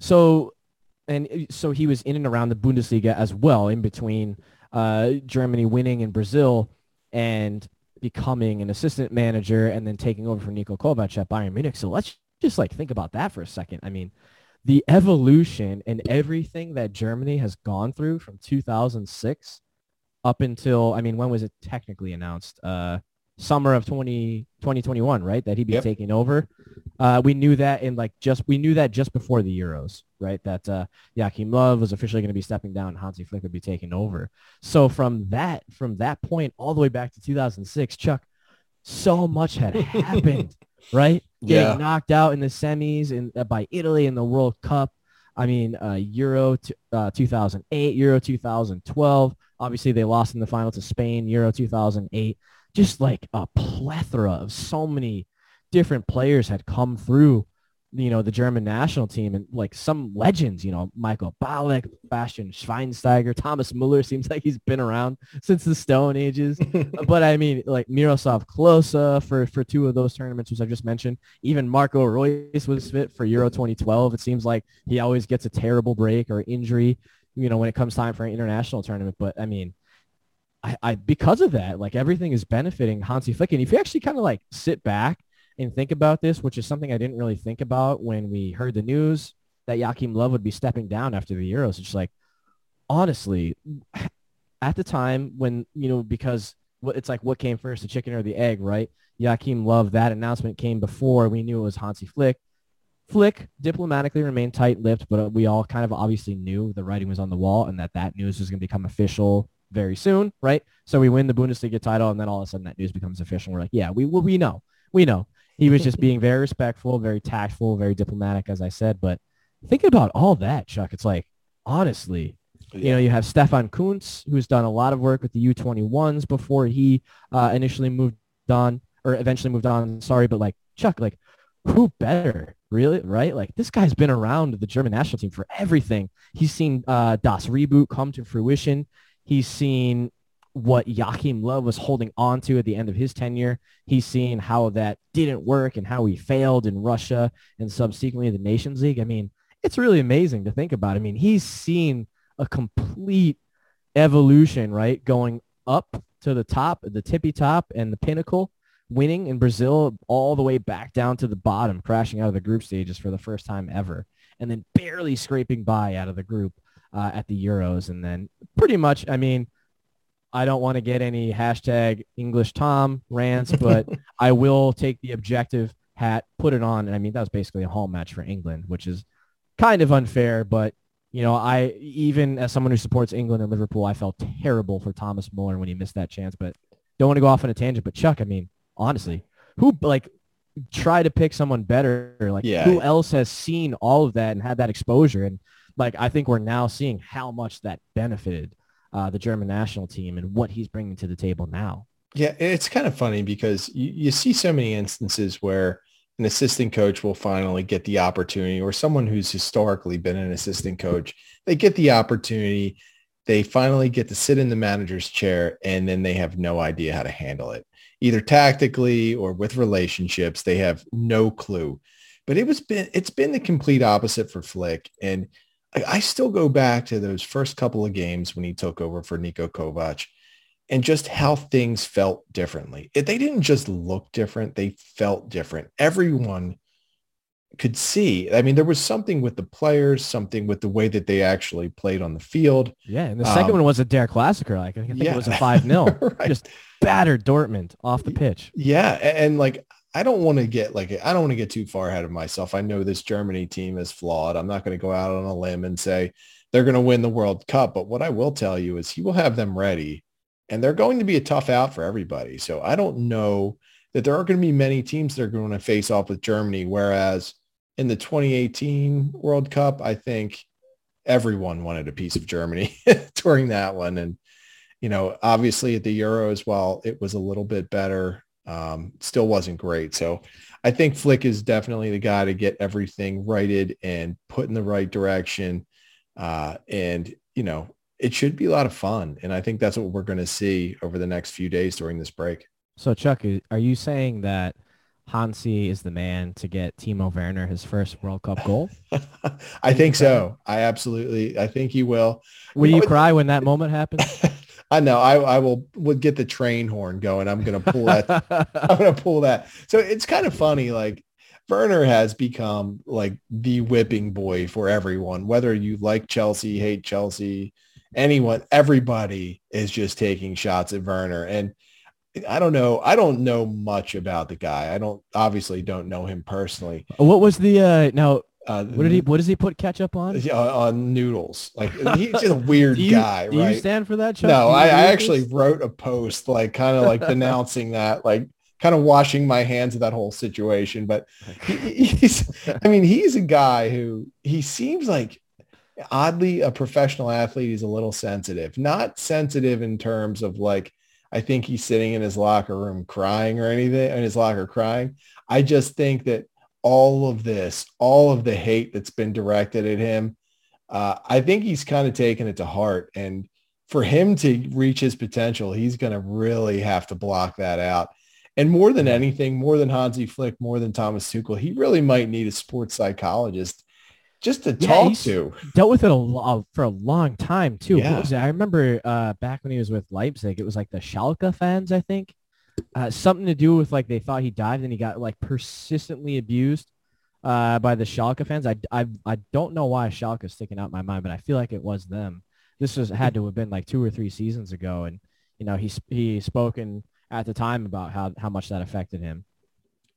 so and so he was in and around the Bundesliga as well in between uh, Germany winning in Brazil and becoming an assistant manager and then taking over from Niko Kovac at Bayern Munich. So let's just, like, think about that for a second. I mean, the evolution and everything that Germany has gone through from two thousand six up until, I mean, when was it technically announced? Uh, summer of twenty twenty-one, right? That he'd be yep. taking over. Uh, we knew that in like just, we knew that just before the Euros, right? That uh, Joachim Löw was officially going to be stepping down. Hansi Flick would be taking over. So from that, from that point all the way back to two thousand six, Chuck, so much had happened, right? Yeah. Getting knocked out in the semis in, uh, by Italy in the World Cup. I mean, uh, Euro t- uh, two thousand eight, Euro two thousand twelve. Obviously, they lost in the final to Spain, Euro two thousand eight. Just like a plethora of so many different players had come through, you know, the German national team, and like some legends, you know, Michael Ballack, Bastian Schweinsteiger, Thomas Muller seems like he's been around since the Stone Ages. But I mean, like Miroslav Klose for, for two of those tournaments, which I just mentioned. Even Marco Reus was fit for Euro twenty twelve. It seems like he always gets a terrible break or injury, you know, when it comes time for an international tournament. But I mean, I, I because of that, like everything is benefiting Hansi Flick. And if you actually kind of like sit back and think about this, which is something I didn't really think about when we heard the news that Joachim Löw would be stepping down after the Euros. It's just like, honestly, at the time when, you know, because it's like what came first, the chicken or the egg, right? Joachim Löw, that announcement came before we knew it was Hansi Flick. Flick diplomatically remained tight-lipped, but we all kind of obviously knew the writing was on the wall and that that news was going to become official very soon, right? So we win the Bundesliga title, and then all of a sudden that news becomes official. We're like, yeah, we we know, we know. He was just being very respectful, very tactful, very diplomatic, as I said. But thinking about all that, Chuck, it's like, honestly, yeah. you know, you have Stefan Kuntz, who's done a lot of work with the U twenty-ones before he uh, initially moved on or eventually moved on. Sorry, but like, Chuck, like, who better, really, right? Like, this guy's been around the German national team for everything. He's seen uh, Das Reboot come to fruition. He's seen what Joachim Löw was holding on to at the end of his tenure. He's seen how that didn't work and how he failed in Russia and subsequently the Nations League. I mean, it's really amazing to think about. I mean, he's seen a complete evolution, right? Going up to the top, the tippy top and the pinnacle, winning in Brazil all the way back down to the bottom, crashing out of the group stages for the first time ever, and then barely scraping by out of the group uh, at the Euros. And then pretty much, I mean, I don't want to get any hashtag English Tom rants, but I will take the objective hat, put it on. And I mean, that was basically a home match for England, which is kind of unfair. But, you know, I, even as someone who supports England and Liverpool, I felt terrible for Thomas Muller when he missed that chance. But don't want to go off on a tangent. But Chuck, I mean, honestly, who like try to pick someone better? Like yeah. who else has seen all of that and had that exposure? And like, I think we're now seeing how much that benefited Uh, the German national team and what he's bringing to the table now. Yeah, it's kind of funny because you, you see so many instances where an assistant coach will finally get the opportunity, or someone who's historically been an assistant coach, they get the opportunity, they finally get to sit in the manager's chair, and then they have no idea how to handle it, either tactically or with relationships. They have no clue. But it was been it's been the complete opposite for Flick. And I still go back to those first couple of games when he took over for Niko Kovac and just how things felt differently. They didn't just look different. They felt different. Everyone could see. I mean, there was something with the players, something with the way that they actually played on the field. Yeah. And the um, second one was a Der Klassiker. Like, I think yeah. it was a five nil. Right. Just battered Dortmund off the pitch. Yeah. And like, I don't want to get like, I don't want to get too far ahead of myself. I know this Germany team is flawed. I'm not going to go out on a limb and say they're going to win the World Cup. But what I will tell you is he will have them ready, and they're going to be a tough out for everybody. So I don't know that there aren't going to be many teams that are going to face off with Germany. Whereas in the twenty eighteen World Cup, I think everyone wanted a piece of Germany during that one. And, you know, obviously at the Euros, while it was a little bit better, Um, still wasn't great. So I think Flick is definitely the guy to get everything righted and put in the right direction. Uh, and, you know, it should be a lot of fun. And I think that's what we're going to see over the next few days during this break. So, Chuck, are you saying that Hansi is the man to get Timo Werner his first World Cup goal? I think so. I absolutely, I think he will. Will you cry when that moment happens? I know I, I will would get the train horn going. I'm going to pull that. I'm going to pull that. So it's kind of funny. Like Werner has become like the whipping boy for everyone, whether you like Chelsea, hate Chelsea, anyone, everybody is just taking shots at Werner. And I don't know. I don't know much about the guy. I don't obviously don't know him personally. What was the uh, now? Uh, what did he? What does he put ketchup on? Uh, on noodles. Like he's just a weird do you, guy, do right? Do you stand for that, Chuck? No, I, I actually wrote a post, like kind of like denouncing that. Like kind of washing my hands of that whole situation. But he, he's, I mean, he's a guy who he seems like oddly a professional athlete. He's a little sensitive, not sensitive in terms of like, I think he's sitting in his locker room crying or anything in his locker crying. I just think that all of this, all of the hate that's been directed at him, uh, I think he's kind of taken it to heart. And for him to reach his potential, he's going to really have to block that out. And more than anything, more than Hansi Flick, more than Thomas Tuchel, he really might need a sports psychologist just to yeah, talk to. Dealt with it a lot for a long time too. Yeah. What was it? I remember uh, back when he was with Leipzig, it was like the Schalke fans, I think, uh, something to do with like they thought he died, and then he got like persistently abused uh, by the Schalke fans. I, I I don't know why Schalke is sticking out in my mind, but I feel like it was them. This was had to have been like two or three seasons ago, and you know he he spoken at the time about how how much that affected him.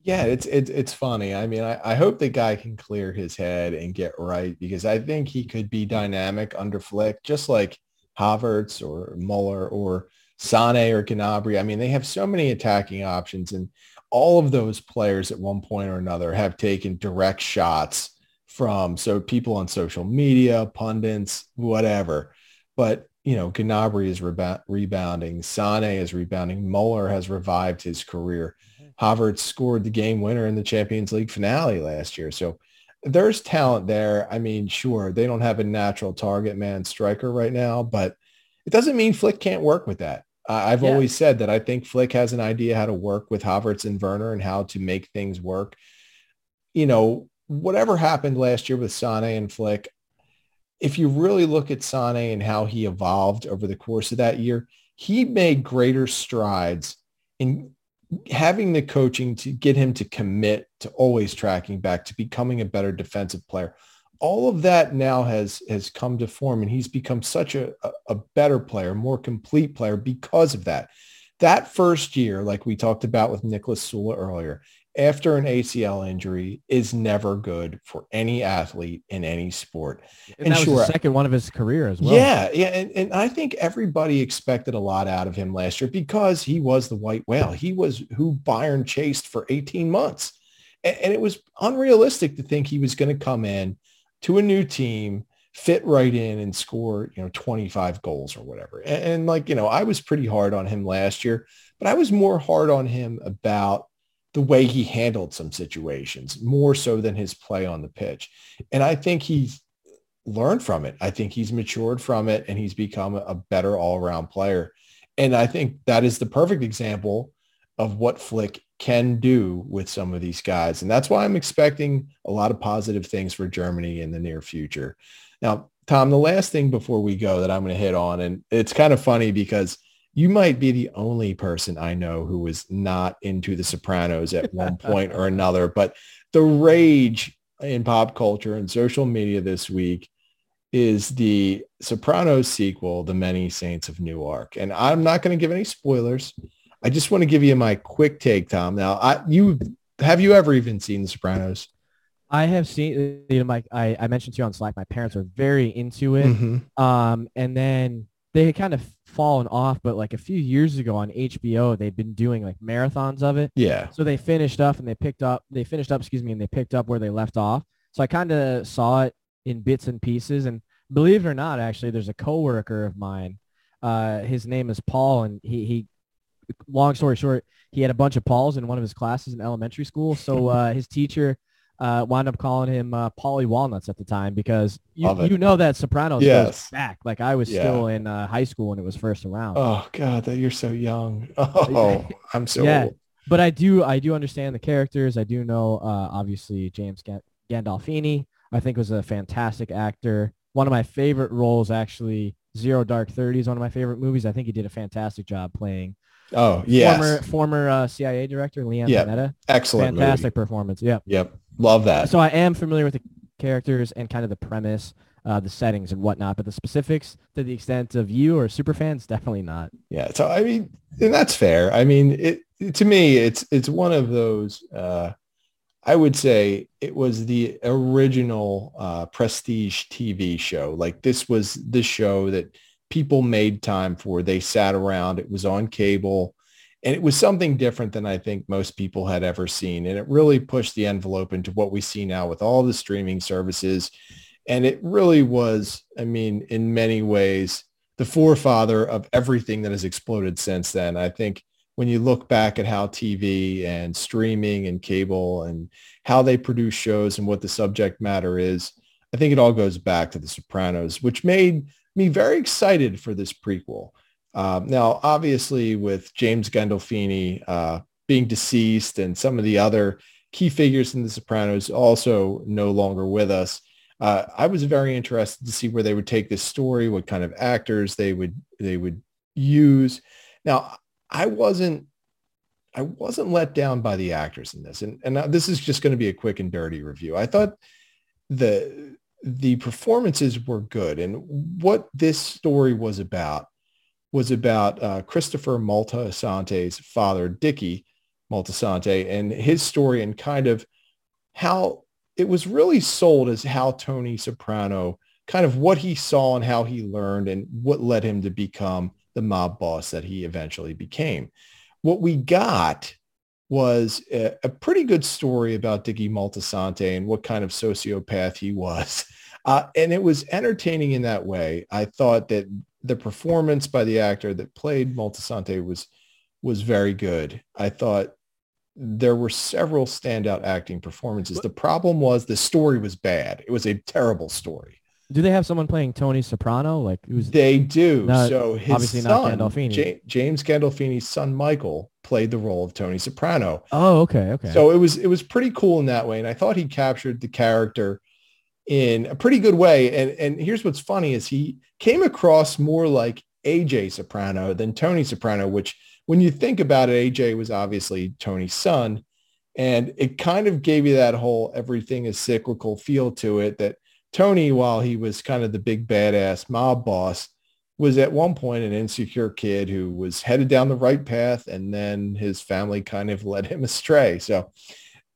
Yeah, it's it's it's funny. I mean, I, I hope the guy can clear his head and get right, because I think he could be dynamic under Flick, just like Havertz or Muller or Sané or Gnabry. I mean, they have so many attacking options, and all of those players at one point or another have taken direct shots from so people on social media, pundits, whatever. But you know, Gnabry is reba- rebounding, Sané is rebounding, Muller has revived his career. Havertz scored the game winner in the Champions League finale last year. So there's talent there. I mean, sure, they don't have a natural target man striker right now, but it doesn't mean Flick can't work with that. Uh, I've yeah. always said that I think Flick has an idea how to work with Havertz and Werner and how to make things work. You know, whatever happened last year with Sané and Flick, if you really look at Sané and how he evolved over the course of that year, he made greater strides in having the coaching to get him to commit to always tracking back, to becoming a better defensive player. All of that now has, has come to form, and he's become such a, a better player, more complete player because of that. That first year, like we talked about with Niklas Süle earlier, after an A C L injury is never good for any athlete in any sport. And, and that was sure, the second one of his career as well. Yeah. yeah, and, and I think everybody expected a lot out of him last year because he was the white whale. He was who Bayern chased for eighteen months. And, and it was unrealistic to think he was going to come in to a new team, fit right in and score, you know, twenty-five goals or whatever. And, and like, you know, I was pretty hard on him last year, but I was more hard on him about the way he handled some situations more so than his play on the pitch. And I think he's learned from it. I think he's matured from it, and he's become a better all-around player. And I think that is the perfect example of what Flick can do with some of these guys. And that's why I'm expecting a lot of positive things for Germany in the near future. Now, Tom, the last thing before we go that I'm going to hit on, and it's kind of funny because you might be the only person I know who was not into The Sopranos at one point or another, but the rage in pop culture and social media this week is the Sopranos sequel, The Many Saints of Newark. And I'm not going to give any spoilers. I just want to give you my quick take, Tom. Now, I, you have you ever even seen The Sopranos? I have seen, you know, Mike, I, I mentioned to you on Slack, my parents were very into it. Mm-hmm. Um, and then they had kind of fallen off, but like a few years ago on H B O they've been doing like marathons of it. Yeah. So they finished up and they picked up they finished up excuse me and they picked up where they left off. So I kind of saw it in bits and pieces, and believe it or not, actually there's a coworker of mine, uh his name is Paul, and he he long story short, he had a bunch of Pauls in one of his classes in elementary school. So uh his teacher uh wound up calling him uh Paulie Walnuts at the time, because you, you know that Sopranos yes. goes back. Like I was yeah. still in uh, high school when it was first around. Oh God, that you're so young. Oh, I'm so yeah. old. But I do I do understand the characters. I do know uh obviously James Gandolfini, I think, was a fantastic actor. One of my favorite roles, actually, Zero Dark Thirty is one of my favorite movies. I think he did a fantastic job playing Oh yeah, former former uh, C I A director Leon yep. Panetta. Excellent, fantastic movie. Performance. Yep, yep, love that. So I am familiar with the characters and kind of the premise, uh, the settings and whatnot, but the specifics to the extent of you or super fans, definitely not. Yeah, so I mean, and that's fair. I mean, it to me, it's it's one of those. Uh, I would say it was the original uh, prestige T V show. Like this was the show that people made time for. They sat around. It was on cable, And it was something different than I think most people had ever seen. And it really pushed the envelope into what we see now with all the streaming services. And it really was, I mean, in many ways, the forefather of everything that has exploded since then. I think when you look back at how T V and streaming and cable and how they produce shows and what the subject matter is, I think it all goes back to The Sopranos, which made me very excited for this prequel. Uh, now, obviously, with James Gandolfini uh, being deceased and some of the other key figures in The Sopranos also no longer with us, uh, I was very interested to see where they would take this story, what kind of actors they would they would use. Now, I wasn't I wasn't let down by the actors in this, and and this is just going to be a quick and dirty review. I thought the the performances were good, and what this story was about was about uh, Christopher Maltasante's father, Dickie Maltasante, and his story, and kind of how it was really sold as how Tony Soprano, kind of what he saw and how he learned and what led him to become the mob boss that he eventually became. What we got was a, a pretty good story about Dickie Maltasante and what kind of sociopath he was. Uh, and it was entertaining in that way. I thought that the performance by the actor that played Maltasante was, was very good. I thought there were several standout acting performances. The problem was the story was bad. It was a terrible story. Do they have someone playing Tony Soprano? Like who's They do. Not, so his obviously son, not Gandolfini. J- James Gandolfini's son, Michael, played the role of Tony Soprano. Oh, okay. Okay. So it was, it was pretty cool in that way. And I thought he captured the character in a pretty good way. And, and here's what's funny is he came across more like A J Soprano than Tony Soprano, which when you think about it, A J was obviously Tony's son. And it kind of gave you that whole everything is cyclical feel to it, that Tony, while he was kind of the big badass mob boss, was at one point an insecure kid who was headed down the right path, and then his family kind of led him astray. So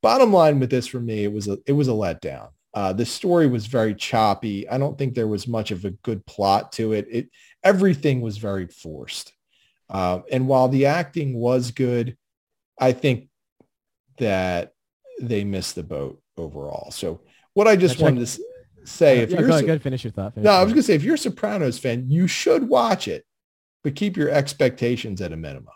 bottom line with this for me, it was a, it was a letdown. Uh, the story was very choppy. I don't think there was much of a good plot to it. It everything was very forced. Uh, and while the acting was good, I think that they missed the boat overall. So what I just That's wanted like- to say, if yeah, you're go ahead, finish your thought. Finish no, I was going to say, if you're a Sopranos fan, you should watch it, but keep your expectations at a minimum.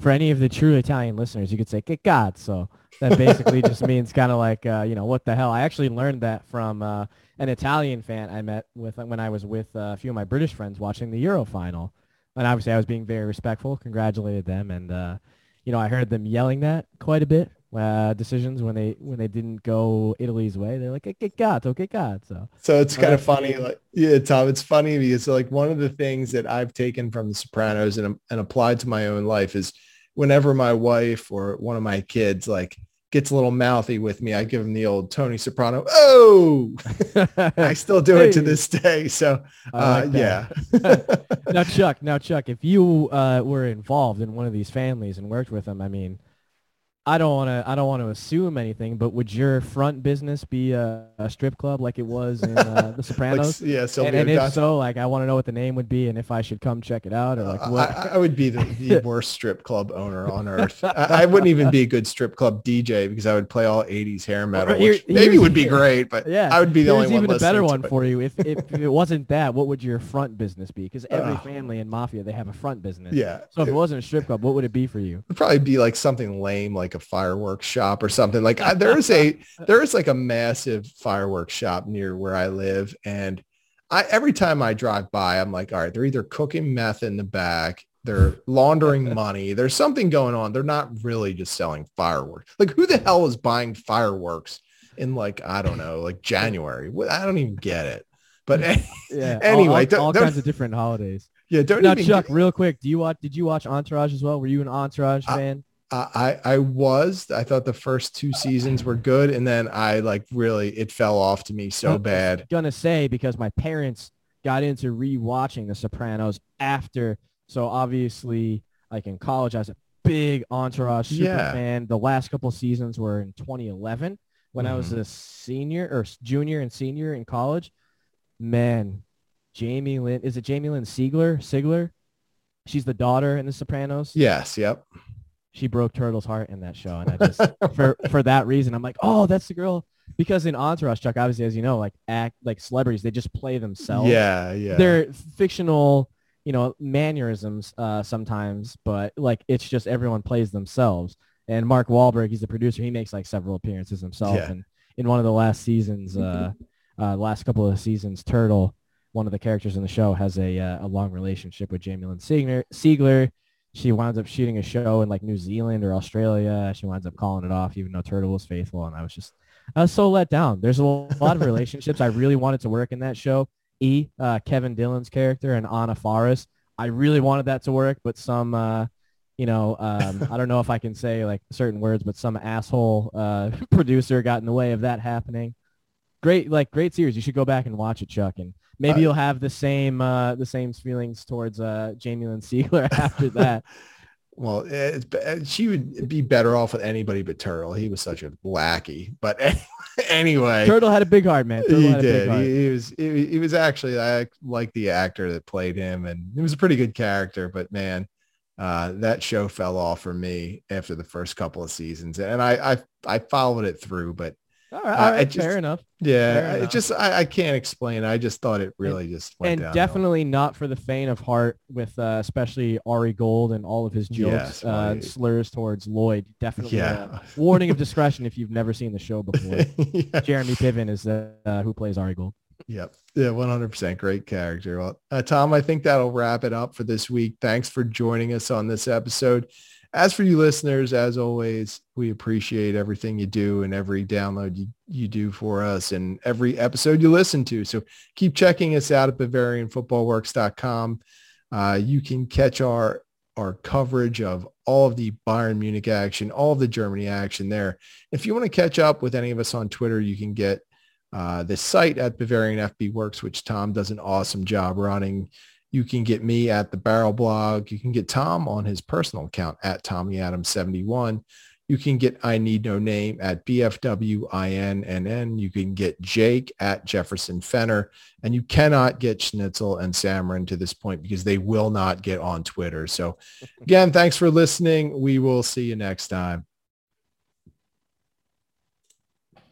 For any of the true Italian listeners, you could say "che cazzo." That basically just means kind of like uh, you know, what the hell. I actually learned that from uh, an Italian fan I met with when I was with uh, a few of my British friends watching the Euro final, and obviously I was being very respectful, congratulated them, and uh, you know, I heard them yelling that quite a bit. Uh, decisions when they when they didn't go Italy's way, they're like, "Che cazzo, che cazzo." So it's kind of funny, like, yeah, Tom. It's funny because like one of the things that I've taken from The Sopranos and and applied to my own life is whenever my wife or one of my kids like gets a little mouthy with me, I give them the old Tony Soprano. Oh, I still do it to this day. So uh, like yeah. Now Chuck, now Chuck, if you uh, were involved in one of these families and worked with them, I mean. I don't want to. I don't want to assume anything, but would your front business be a, a strip club like it was in uh, The Sopranos? Like, yeah, and, and if Johnson. so, like, I want to know what the name would be and if I should come check it out, or like, what? Uh, I, I would be the, the worst strip club owner on earth. I, I wouldn't even be a good strip club D J because I would play all eighties hair metal, well, which maybe would be great, but yeah, I would be the only one listening. Here's even a better one for you. If, if, if it wasn't that, what would your front business be? Because every uh, family in Mafia, they have a front business. Yeah. So if it wasn't a strip club, what would it be for you? It'd probably be like something lame, like a fireworks shop or something. Like I, there is a there is like a massive fireworks shop near where I live, and I every time I drive by, I'm like, all right, they're either cooking meth in the back, they're laundering money, there's something going on. They're not really just selling fireworks. Like who the hell is buying fireworks in like I don't know, like January? I don't even get it. But yeah, anyway, all, all, all kinds of different holidays. Yeah, don't now, even Chuck, get, real quick, do you watch? Did you watch Entourage as well? Were you an Entourage I, fan? I, I was, I thought the first two seasons were good. And then I like really, it fell off to me so bad. I was gonna say, because my parents got into rewatching The Sopranos after. So obviously like in college, I was a big Entourage super yeah. fan. The last couple seasons were in twenty eleven when mm-hmm. I was a senior or junior and senior in college, man. Jamie Lynn, is it Jamie Lynn Siegler? Sigler? she's the daughter in The Sopranos. Yes. Yep. She broke Turtle's heart in that show. And I just, for, for that reason, I'm like, oh, that's the girl. Because in Entourage, Chuck, obviously, as you know, like act like celebrities, they just play themselves. Yeah. Yeah. They're fictional, you know, mannerisms uh, sometimes, but like, it's just everyone plays themselves. And Mark Wahlberg, he's the producer. He makes like several appearances himself. Yeah. And in one of the last seasons, uh, uh, last couple of seasons, Turtle, one of the characters in the show, has a uh, a long relationship with Jamie Lynn Siegler. Siegler. She winds up shooting a show in like New Zealand or Australia. She winds up calling it off, even though Turtle was faithful. And I was just, I was so let down. There's a lot of relationships I really wanted to work in that show. E, uh, Kevin Dillon's character, and Anna Faris. I really wanted that to work, but some, uh, you know, um, I don't know if I can say like certain words, but some asshole uh, producer got in the way of that happening. Great, like great series. You should go back and watch it, Chuck, and maybe uh, you'll have the same uh, the same feelings towards uh, Jamie Lynn Siegler after that. Well, it's, she would be better off with anybody but Turtle. He was such a lackey. But anyway, Turtle had a big heart, man. Turtle he had did. A big heart. He, he was he, he was actually I like the actor that played him, and he was a pretty good character. But man, uh, that show fell off for me after the first couple of seasons, and I I, I followed it through, but. All right, all right just, fair enough. Yeah, fair enough. It just I, I can't explain. I just thought it really and, just went and down definitely down. Not for the faint of heart. With uh, especially Ari Gold and all of his jokes, yes, uh, right. slurs towards Lloyd. Definitely, yeah. A warning of discretion if you've never seen the show before. Yeah. Jeremy Piven is the, uh, who plays Ari Gold. Yep, yeah, one hundred percent great character. Well, uh, Tom, I think that'll wrap it up for this week. Thanks for joining us on this episode. As for you listeners, as always, we appreciate everything you do and every download you, you do for us and every episode you listen to. So keep checking us out at Bavarian Football Works dot com. Uh, you can catch our, our coverage of all of the Bayern Munich action, all of the Germany action there. If you want to catch up with any of us on Twitter, you can get uh, the site at Bavarian F B Works, which Tom does an awesome job running. You can get me at the Barrel Blog. You can get Tom on his personal account at Tommy Adams seventy-one. You can get I Need No Name at B F W I N N N. You can get Jake at Jefferson Fenner. And you cannot get Schnitzel and Samarin to this point because they will not get on Twitter. So again, thanks for listening. We will see you next time.